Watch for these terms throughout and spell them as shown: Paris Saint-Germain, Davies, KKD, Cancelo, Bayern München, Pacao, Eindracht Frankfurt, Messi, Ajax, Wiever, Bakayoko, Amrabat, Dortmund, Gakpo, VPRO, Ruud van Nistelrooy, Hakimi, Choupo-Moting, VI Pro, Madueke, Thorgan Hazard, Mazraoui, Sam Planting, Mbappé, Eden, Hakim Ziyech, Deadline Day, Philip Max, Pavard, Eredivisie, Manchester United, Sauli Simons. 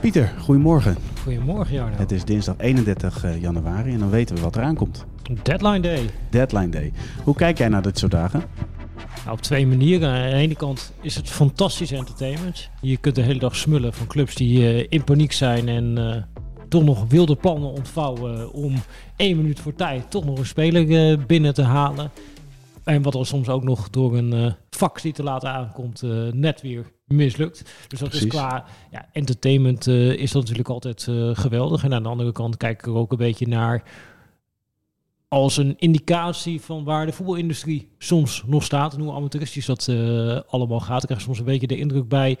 Pieter, goedemorgen. Goedemorgen Jarno. Het is dinsdag 31 januari en dan weten we wat eraan komt. Deadline day. Deadline day. Hoe kijk jij naar dit soort dagen? Nou, op twee manieren. Aan de ene kant is het fantastisch entertainment. Je kunt de hele dag smullen van clubs die in paniek zijn en toch nog wilde plannen ontvouwen om 1 minuut voor tijd toch nog een speler binnen te halen. En wat er soms ook nog door een fax die te laat aankomt net weer mislukt. Dus dat Precies. Is qua entertainment is dat natuurlijk altijd geweldig. En aan de andere kant kijk ik er ook een beetje naar als een indicatie van waar de voetbalindustrie soms nog staat en hoe amateuristisch dat allemaal gaat. Ik krijg soms een beetje de indruk bij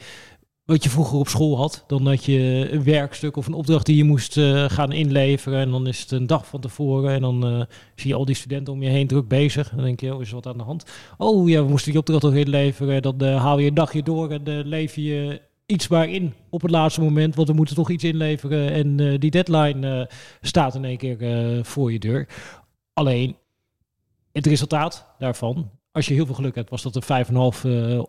wat je vroeger op school had, dan dat je een werkstuk of een opdracht die je moest gaan inleveren. En dan is het een dag van tevoren en dan zie je al die studenten om je heen druk bezig. En dan denk je, is er wat aan de hand? Oh ja, we moesten die opdracht toch inleveren. Dan haal je een dagje door en lever je iets maar in op het laatste moment. Want we moeten toch iets inleveren en die deadline staat in één keer voor je deur. Alleen, het resultaat daarvan, als je heel veel geluk hebt, was dat een 5,5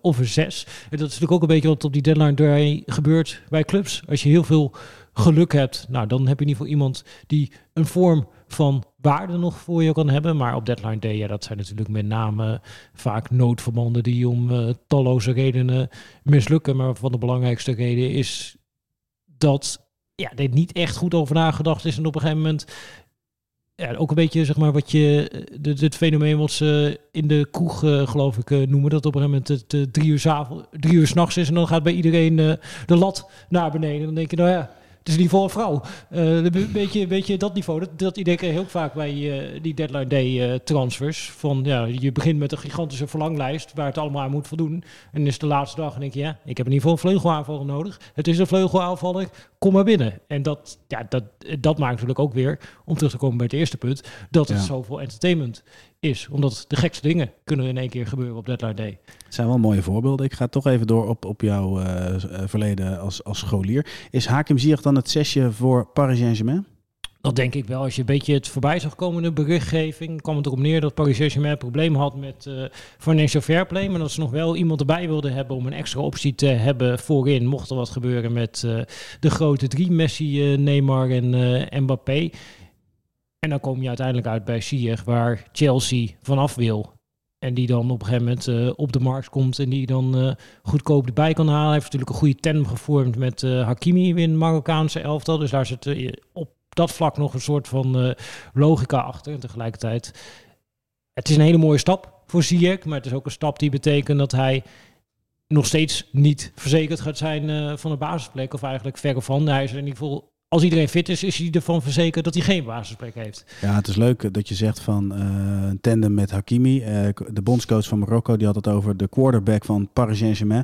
of een 6. En dat is natuurlijk ook een beetje wat op die deadline day gebeurt bij clubs. Als je heel veel geluk hebt, nou, dan heb je in ieder geval iemand die een vorm van waarde nog voor je kan hebben. Maar op deadline day, dat zijn natuurlijk met name vaak noodverbanden die om talloze redenen mislukken. Maar van de belangrijkste reden is dat dit niet echt goed over nagedacht is en op een gegeven moment... Ja, ook een beetje zeg maar wat je het fenomeen wat ze in de kroeg geloof ik noemen, dat op een gegeven moment het 3 uur 's nachts is en dan gaat bij iedereen de lat naar beneden. Dan denk je het is in ieder geval een vrouw. Een beetje dat niveau. Dat idee krijg je heel vaak bij die deadline day transfers. Van je begint met een gigantische verlanglijst waar het allemaal aan moet voldoen. En dan is de laatste dag en denk je, ik heb in ieder geval een vleugelaanvaller nodig. Het is een vleugelaanvaller, kom maar binnen. En dat maakt natuurlijk ook weer, om terug te komen bij het eerste punt, dat het zoveel entertainment is. Omdat de gekste dingen kunnen in één keer gebeuren op deadline day. Het zijn wel mooie voorbeelden. Ik ga toch even door op jouw verleden als scholier. Is Hakim Ziyech dan het zesje voor Paris Saint-Germain? Dat denk ik wel. Als je een beetje het voorbij zag komen in de berichtgeving, kwam het erop neer dat Paris Saint-Germain een probleem had met financial fair play, maar dat ze nog wel iemand erbij wilden hebben om een extra optie te hebben voorin. Mocht er wat gebeuren met de grote drie, Messi, Neymar en Mbappé. En dan kom je uiteindelijk uit bij Ziyech, waar Chelsea vanaf wil. En die dan op een gegeven moment op de markt komt en die dan goedkoop erbij kan halen. Hij heeft natuurlijk een goede tandem gevormd met Hakimi in Marokkaanse elftal. Dus daar zit op dat vlak nog een soort van logica achter. En tegelijkertijd, het is een hele mooie stap voor Ziyech. Maar het is ook een stap die betekent dat hij nog steeds niet verzekerd gaat zijn van een basisplek. Of eigenlijk verre van. Hij is in ieder geval... Als iedereen fit is hij ervan verzekerd dat hij geen basisplek heeft. Ja, het is leuk dat je zegt van een tandem met Hakimi. De bondscoach van Marokko die had het over de quarterback van Paris Saint-Germain.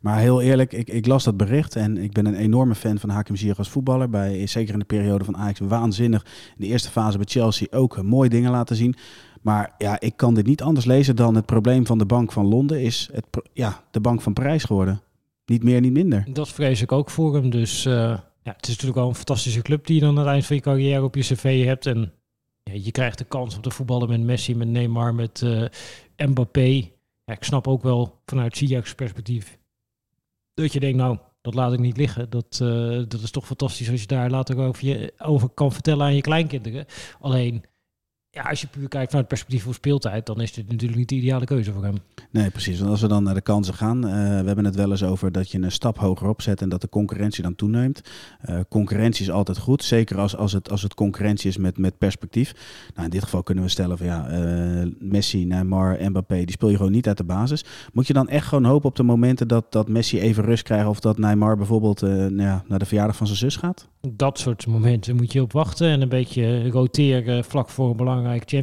Maar heel eerlijk, ik las dat bericht en ik ben een enorme fan van Hakim Ziyech als voetballer. Zeker in de periode van Ajax waanzinnig. In de eerste fase bij Chelsea ook mooie dingen laten zien. Maar ik kan dit niet anders lezen dan het probleem van de Bank van Londen is de Bank van Parijs geworden. Niet meer, niet minder. Dat vrees ik ook voor hem, dus... het is natuurlijk wel een fantastische club die je dan aan het eind van je carrière op je cv hebt. En je krijgt de kans om te voetballen met Messi, met Neymar, met Mbappé. Ja, ik snap ook wel vanuit Ziyech's perspectief dat je denkt, dat laat ik niet liggen. Dat is toch fantastisch als je daar later over kan vertellen aan je kleinkinderen. Alleen... als je puur kijkt vanuit het perspectief voor speeltijd, dan is dit natuurlijk niet de ideale keuze voor hem. Nee, precies. Want als we dan naar de kansen gaan, we hebben het wel eens over dat je een stap hoger opzet en dat de concurrentie dan toeneemt. Concurrentie is altijd goed, zeker als het concurrentie is met perspectief. Nou, in dit geval kunnen we stellen van Messi, Neymar, Mbappé, die speel je gewoon niet uit de basis. Moet je dan echt gewoon hopen op de momenten dat Messi even rust krijgt of dat Neymar bijvoorbeeld naar de verjaardag van zijn zus gaat? Dat soort momenten moet je op wachten en een beetje roteren vlak voor een belangrijke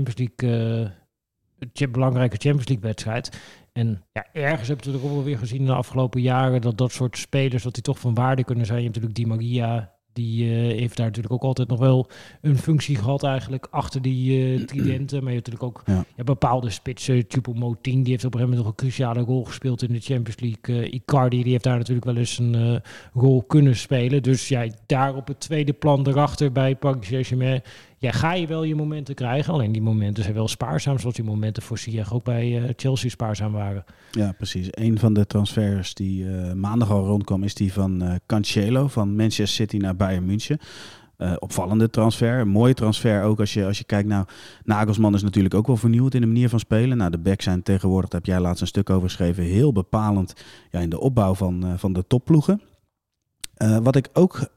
Champions League wedstrijd. En ergens heb je het ook wel weer gezien in de afgelopen jaren dat soort spelers, dat die toch van waarde kunnen zijn. Je hebt natuurlijk Di Maria, Die heeft daar natuurlijk ook altijd nog wel een functie gehad eigenlijk achter die tridenten. Maar je hebt natuurlijk ook bepaalde spitsen. Choupo-Moting, die heeft op een gegeven moment nog een cruciale rol gespeeld in de Champions League. Icardi, die heeft daar natuurlijk wel eens een rol kunnen spelen. Dus daar op het tweede plan erachter bij Paris Saint-Germain. Ja, ga je wel je momenten krijgen. Alleen die momenten zijn wel spaarzaam. Zoals die momenten voor Ziyech ook bij Chelsea spaarzaam waren. Ja, precies. Een van de transfers die maandag al rondkwam is die van Cancelo van Manchester City naar Bayern München. Opvallende transfer. Een mooie transfer ook als je kijkt naar... Nagelsmann is natuurlijk ook wel vernieuwd in de manier van spelen. Nou, de backs zijn tegenwoordig, daar heb jij laatst een stuk over geschreven, heel bepalend in de opbouw van de topploegen. Wat ik ook...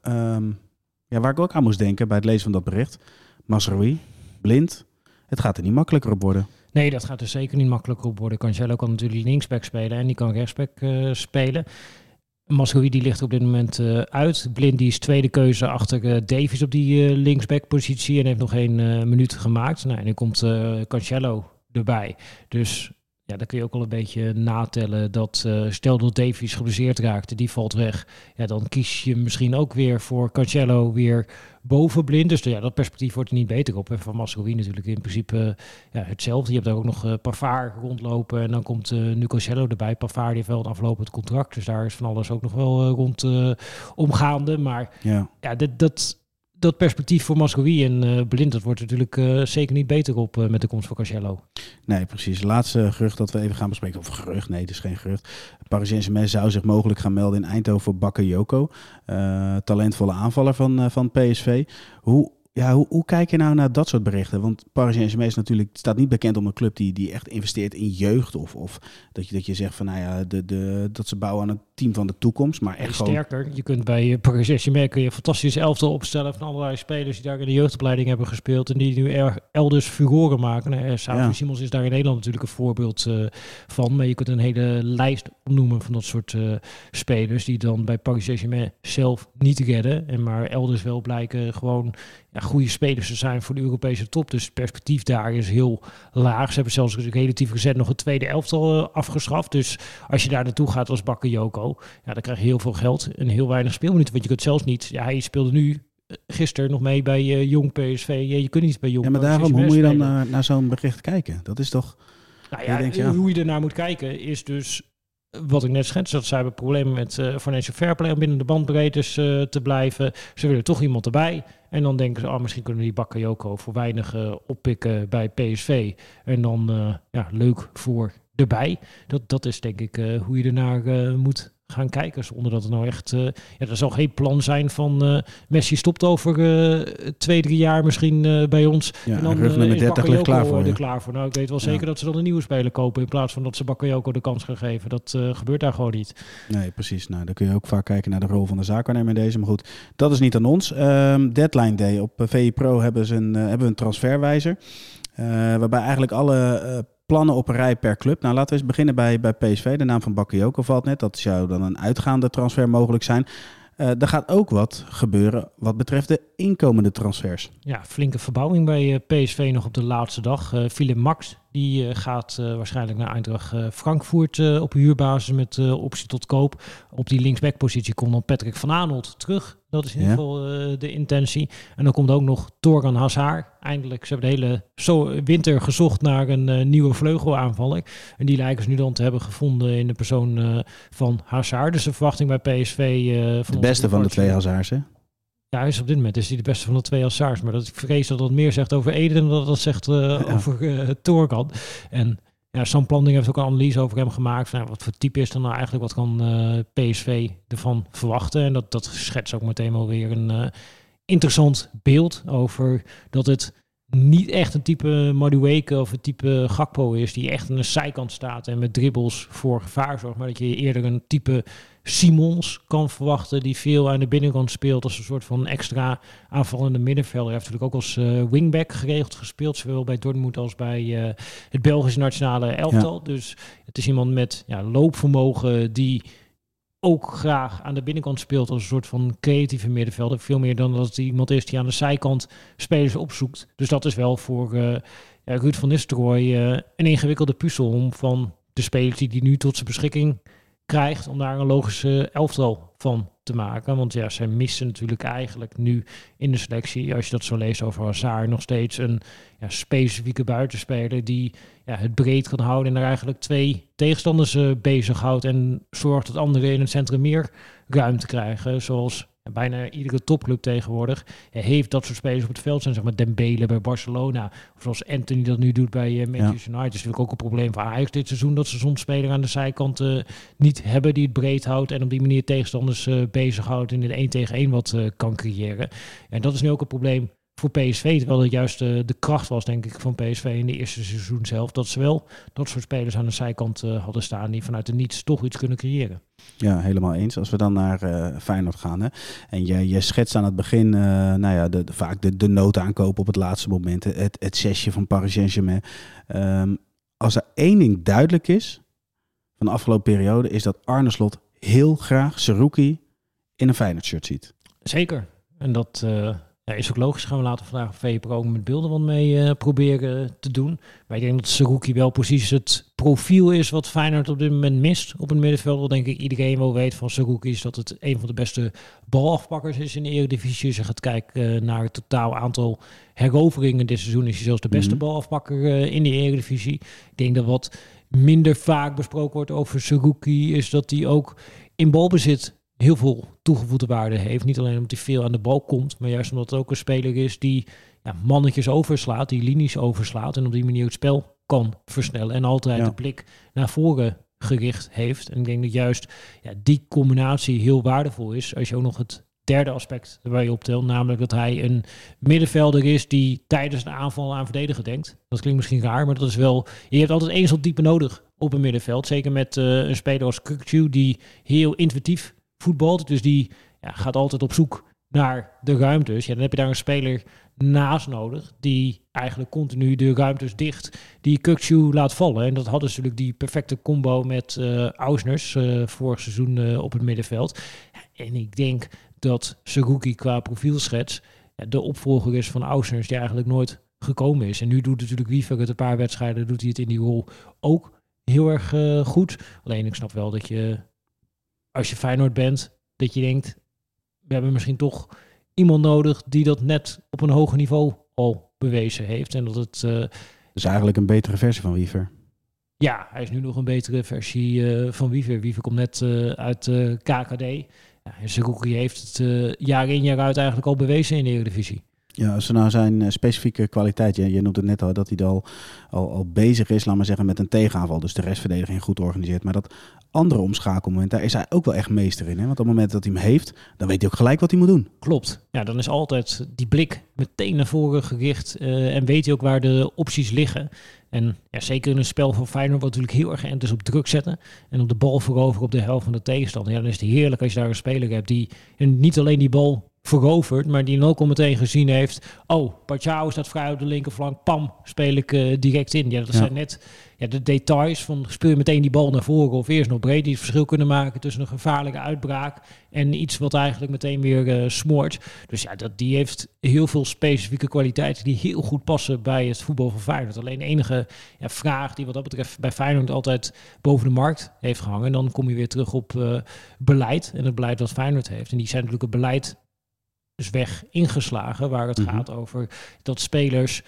waar ik ook aan moest denken bij het lezen van dat bericht... Mazraoui, Blind, het gaat er niet makkelijker op worden. Nee, dat gaat er zeker niet makkelijker op worden. Cancelo kan natuurlijk linksback spelen en die kan rechtsback spelen. Mazraoui die ligt op dit moment uit. Blind die is tweede keuze achter Davies op die linksbackpositie en heeft nog geen minuut gemaakt. Nou, en nu komt Cancelo erbij. Dus ja, dan kun je ook al een beetje natellen dat stel dat Davies geblesseerd raakt, die valt weg. Ja, dan kies je misschien ook weer voor Cancelo weer boven Blind. Dus dat perspectief wordt er niet beter op. En van Mazraoui natuurlijk in principe hetzelfde. Je hebt daar ook nog Pavard rondlopen en dan komt nu Cancelo erbij. Pavard heeft wel een aflopend contract, dus daar is van alles ook nog wel rond omgaande. Maar dat perspectief voor Mazraoui en Blind, dat wordt natuurlijk zeker niet beter op met de komst van Cancelo. Nee, precies. Laatste gerucht dat we even gaan bespreken. Of gerucht, nee, het is geen gerucht. Paris Saint-Germain zou zich mogelijk gaan melden in Eindhoven voor Bakayoko. Talentvolle aanvaller van PSV. Hoe kijk je nou naar dat soort berichten? Want Paris Saint-Germain is natuurlijk, staat niet bekend om een club die echt investeert in jeugd. Of dat je zegt van dat ze bouwen aan het team van de toekomst. Maar echt sterker, gewoon... je kunt bij Paris Saint-Germain kun je een fantastische elftal opstellen van allerlei spelers die daar in de jeugdopleiding hebben gespeeld. En die nu elders furoren maken. Sauli Simons is daar in Nederland natuurlijk een voorbeeld van. Maar je kunt een hele lijst opnoemen van dat soort spelers die dan bij Paris Saint-Germain zelf niet redden. En maar elders wel blijken gewoon... goede spelers te zijn voor de Europese top. Dus het perspectief daar is heel laag. Ze hebben zelfs relatief gezet nog een tweede elftal afgeschaft. Dus als je daar naartoe gaat als Bakayoko, dan krijg je heel veel geld en heel weinig speelminuten. Want je kunt zelfs niet... Ja, hij speelde nu gisteren nog mee bij Jong PSV. Je kunt niet bij Jong PSV. Ja, maar daarom, hoe moet je dan naar zo'n bericht kijken? Dat is toch... Hoe je ernaar moet kijken is dus... Wat ik net schets, dat zij hebben problemen met financial fair play om binnen de bandbreedtes te blijven. Ze willen toch iemand erbij. En dan denken ze, misschien kunnen we die Bakayoko voor weinig oppikken bij PSV. En dan leuk voor erbij. Dat is denk ik hoe je ernaar moet gaan kijken. Zonder dat het nou echt... er zal geen plan zijn van... Messi stopt over 2-3 jaar misschien bij ons. Ja, en dan is Bakayoko klaar voor. Nou, ik weet wel zeker dat ze dan een nieuwe speler kopen... in plaats van dat ze Bakayoko de kans gaan geven. Dat gebeurt daar gewoon niet. Nee, precies. Nou, dan kun je ook vaak kijken naar de rol van de zaakwaarnemer in deze. Maar goed, dat is niet aan ons. Deadline Day. Op VI Pro hebben we een transferwijzer. Waarbij eigenlijk alle... plannen op een rij per club. Nou, laten we eens beginnen bij PSV. De naam van Bakayoko valt net. Dat zou dan een uitgaande transfer mogelijk zijn. Er gaat ook wat gebeuren wat betreft de inkomende transfers. Ja, flinke verbouwing bij PSV nog op de laatste dag. Philip Max die gaat waarschijnlijk naar Eindracht Frankfurt op huurbasis met optie tot koop. Op die linksbackpositie komt dan Patrick van Aanholt terug. Dat is in ieder geval de intentie. En dan komt ook nog Thorgan Hazard. Eindelijk, ze hebben de hele winter gezocht naar een nieuwe vleugelaanvaller. En die lijken ze nu dan te hebben gevonden in de persoon van Hazard. Dus de verwachting bij PSV... de beste van de twee Hazards, hè? Ja, hij is op dit moment is hij de beste van de twee Hazards. Maar ik vrees dat meer zegt over Eden dan dat zegt over Thorgan. En... Ja, Sam Planting heeft ook een analyse over hem gemaakt. Van, wat voor type is dan nou eigenlijk? Wat kan PSV ervan verwachten? En dat schetst ook meteen wel weer een interessant beeld over dat het niet echt een type Madueke of een type Gakpo is die echt aan de zijkant staat en met dribbels voor gevaar zorgt. Maar dat je eerder een type Simons kan verwachten die veel aan de binnenkant speelt als een soort van extra aanvallende middenvelder. Hij heeft natuurlijk ook als wingback geregeld gespeeld, zowel bij Dortmund als bij het Belgische nationale elftal. Ja. Dus het is iemand met loopvermogen die ook graag aan de binnenkant speelt als een soort van creatieve middenvelder. Veel meer dan dat het iemand is die aan de zijkant spelers opzoekt. Dus dat is wel voor Ruud van Nistelrooy een ingewikkelde puzzel om van de spelers die hij nu tot zijn beschikking krijgt, om daar een logische elftal van te maken. Want ja, zij missen natuurlijk eigenlijk nu in de selectie, als je dat zo leest over Hazard, nog steeds een specifieke buitenspeler die het breed kan houden en er eigenlijk twee tegenstanders bezighoudt en zorgt dat anderen in het centrum meer ruimte krijgen, zoals bijna iedere topclub tegenwoordig heeft dat soort spelers op het veld. Zijn zeg maar Dembele bij Barcelona, of zoals Anthony dat nu doet bij Manchester United. Dat is natuurlijk ook een probleem voor Ajax dit seizoen, dat ze soms spelers aan de zijkant niet hebben die het breed houdt en op die manier tegenstanders bezighoudt en in 1-tegen-1 wat kan creëren. En dat is nu ook een probleem voor PSV, terwijl dat juist de kracht was, denk ik, van PSV in de eerste seizoen zelf, dat ze wel dat soort spelers aan de zijkant hadden staan die vanuit de niets toch iets kunnen creëren. Ja, helemaal eens. Als we dan naar Feyenoord gaan, hè? En jij schetst aan het begin vaak de noodaankoop op het laatste moment, het zesje van Paris Saint-Germain. Als er één ding duidelijk is van de afgelopen periode, is dat Arne Slot heel graag Zerrouki in een Feyenoord shirt ziet. Zeker. En dat... is ook logisch, gaan we later vandaag op VPRO ook met beelden wat mee proberen te doen. Maar ik denk dat Zerrouki wel precies het profiel is wat Feyenoord op dit moment mist op het middenveld. Wat denk ik iedereen wel weet van Zerrouki is dat het een van de beste balafpakkers is in de Eredivisie. Als je gaat kijken naar het totaal aantal heroveringen dit seizoen is hij zelfs de beste balafpakker in de Eredivisie. Ik denk dat wat minder vaak besproken wordt over Zerrouki is dat hij ook in balbezit heel veel toegevoegde waarde heeft. Niet alleen omdat hij veel aan de bal komt, maar juist omdat het ook een speler is die mannetjes overslaat, die linies overslaat en op die manier het spel kan versnellen en altijd de blik naar voren gericht heeft. En ik denk dat juist die combinatie heel waardevol is als je ook nog het derde aspect waar je op telt, namelijk dat hij een middenvelder is die tijdens een aanval aan verdedigen denkt. Dat klinkt misschien raar, maar dat is wel... Je hebt altijd één soort diepe nodig op een middenveld. Zeker met een speler als Kukçu die heel intuïtief voetbalt, dus die gaat altijd op zoek naar de ruimtes. Ja, dan heb je daar een speler naast nodig die eigenlijk continu de ruimtes dicht die Kukçu laat vallen. En dat hadden ze natuurlijk die perfecte combo met Ausners vorig seizoen op het middenveld. En ik denk dat Zerrouki qua profielschets de opvolger is van Ausners die eigenlijk nooit gekomen is. En nu doet natuurlijk Wiever het een paar wedstrijden, doet hij het in die rol ook heel erg goed. Alleen ik snap wel dat je, als je Feyenoord bent, dat je denkt, we hebben misschien toch iemand nodig die dat net op een hoger niveau al bewezen heeft. En dat het dus eigenlijk een betere versie van Wiever. Ja, hij is nu nog een betere versie van Wiever. Wiever komt net uit KKD. Zerrouki heeft het jaar in jaar uit eigenlijk al bewezen in de Eredivisie. Ja, als we nou zijn specifieke kwaliteit, je noemt het net al, dat hij al bezig is, laat maar zeggen, met een tegenaanval. Dus de restverdediging goed organiseert. Maar dat andere omschakelmoment, daar is hij ook wel echt meester in. Hè? Want op het moment dat hij hem heeft, dan weet hij ook gelijk wat hij moet doen. Klopt. Ja, dan is altijd die blik meteen naar voren gericht en weet hij ook waar de opties liggen. En zeker in een spel van Feyenoord, wat natuurlijk heel erg geënt is op druk zetten en op de bal veroveren op de helft van de tegenstander. Ja, dan is het heerlijk als je daar een speler hebt die niet alleen die bal veroverd, maar die dan ook al meteen gezien heeft, Pacao staat vrij op de linkerflank, pam, speel ik direct in. Ja, dat zijn net de details van, speel je meteen die bal naar voren of eerst nog breed, die het verschil kunnen maken tussen een gevaarlijke uitbraak en iets wat eigenlijk meteen weer smoort. Dus die heeft heel veel specifieke kwaliteiten die heel goed passen bij het voetbal van Feyenoord. Alleen de enige vraag die wat dat betreft bij Feyenoord altijd boven de markt heeft gehangen, en dan kom je weer terug op beleid en het beleid dat Feyenoord heeft. En die zijn natuurlijk het beleid dus weg ingeslagen, waar het gaat over dat spelers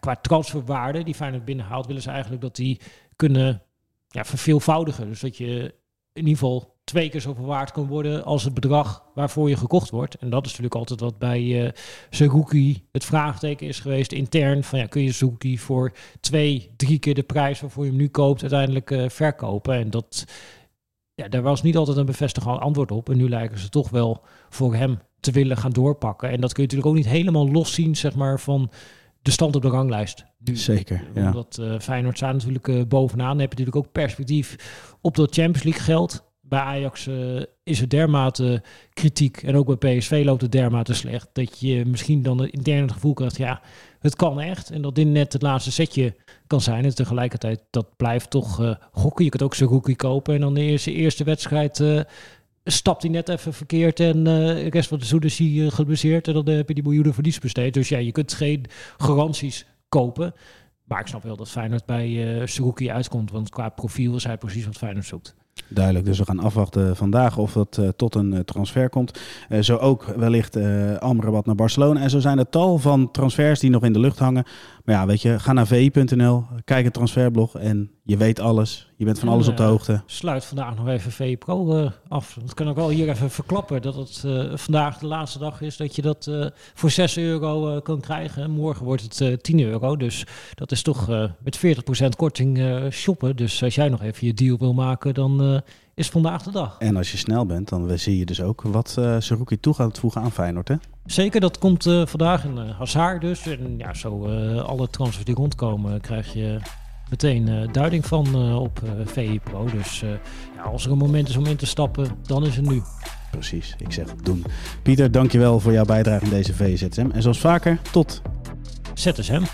qua transferwaarde die Feyenoord binnenhaalt, willen ze eigenlijk dat die kunnen verveelvoudigen. Dus dat je in ieder geval 2 keer zoveel waard kan worden als het bedrag waarvoor je gekocht wordt. En dat is natuurlijk altijd wat bij Zerrouki het vraagteken is geweest intern. Van kun je Zerrouki voor 2-3 keer de prijs waarvoor je hem nu koopt uiteindelijk verkopen? En dat, daar was niet altijd een bevestigend antwoord op. En nu lijken ze toch wel voor hem te willen gaan doorpakken. En dat kun je natuurlijk ook niet helemaal los zien, zeg maar, van de stand op de ranglijst. Zeker, ja. Omdat Feyenoord staat natuurlijk bovenaan. Dan heb je natuurlijk ook perspectief op dat Champions League geld. Bij Ajax is er dermate kritiek en ook bij PSV loopt het dermate slecht, dat je misschien dan intern het gevoel krijgt, het kan echt. En dat dit net het laatste setje kan zijn. En tegelijkertijd, dat blijft toch gokken. Je kunt ook zo'n rookie kopen en dan de eerste wedstrijd stapt hij net even verkeerd en de rest van de seizoen is hij geblesseerd en dan heb je die miljoenen verlies besteed. Dus je kunt geen garanties kopen. Maar ik snap wel dat Feyenoord bij Zerrouki uitkomt, want qua profiel is hij precies wat Feyenoord zoekt. Duidelijk, dus we gaan afwachten vandaag of dat tot een transfer komt. Zo ook wellicht Amrabat naar Barcelona. En zo zijn er tal van transfers die nog in de lucht hangen. Maar ja, weet je, ga naar vi.nl, kijk het transferblog en je weet alles. Je bent van alles op de hoogte. Sluit vandaag nog even VE Pro af. Dat kan ik wel hier even verklappen dat het vandaag de laatste dag is dat je dat voor €6 kan krijgen. En morgen wordt het €10. Dus dat is toch met 40% korting shoppen. Dus als jij nog even je deal wil maken, dan is vandaag de dag. En als je snel bent, dan zie je dus ook wat Zerrouki toe gaat voegen aan Feyenoord, hè? Zeker, dat komt vandaag in Hazard dus. En ja, zo alle transfers die rondkomen krijg je meteen duiding van op VE Pro. Dus ja, als er een moment is om in te stappen, dan is het nu. Precies, ik zeg doen. Pieter, dankjewel voor jouw bijdrage in deze VZSM. En zoals vaker, tot ZSM.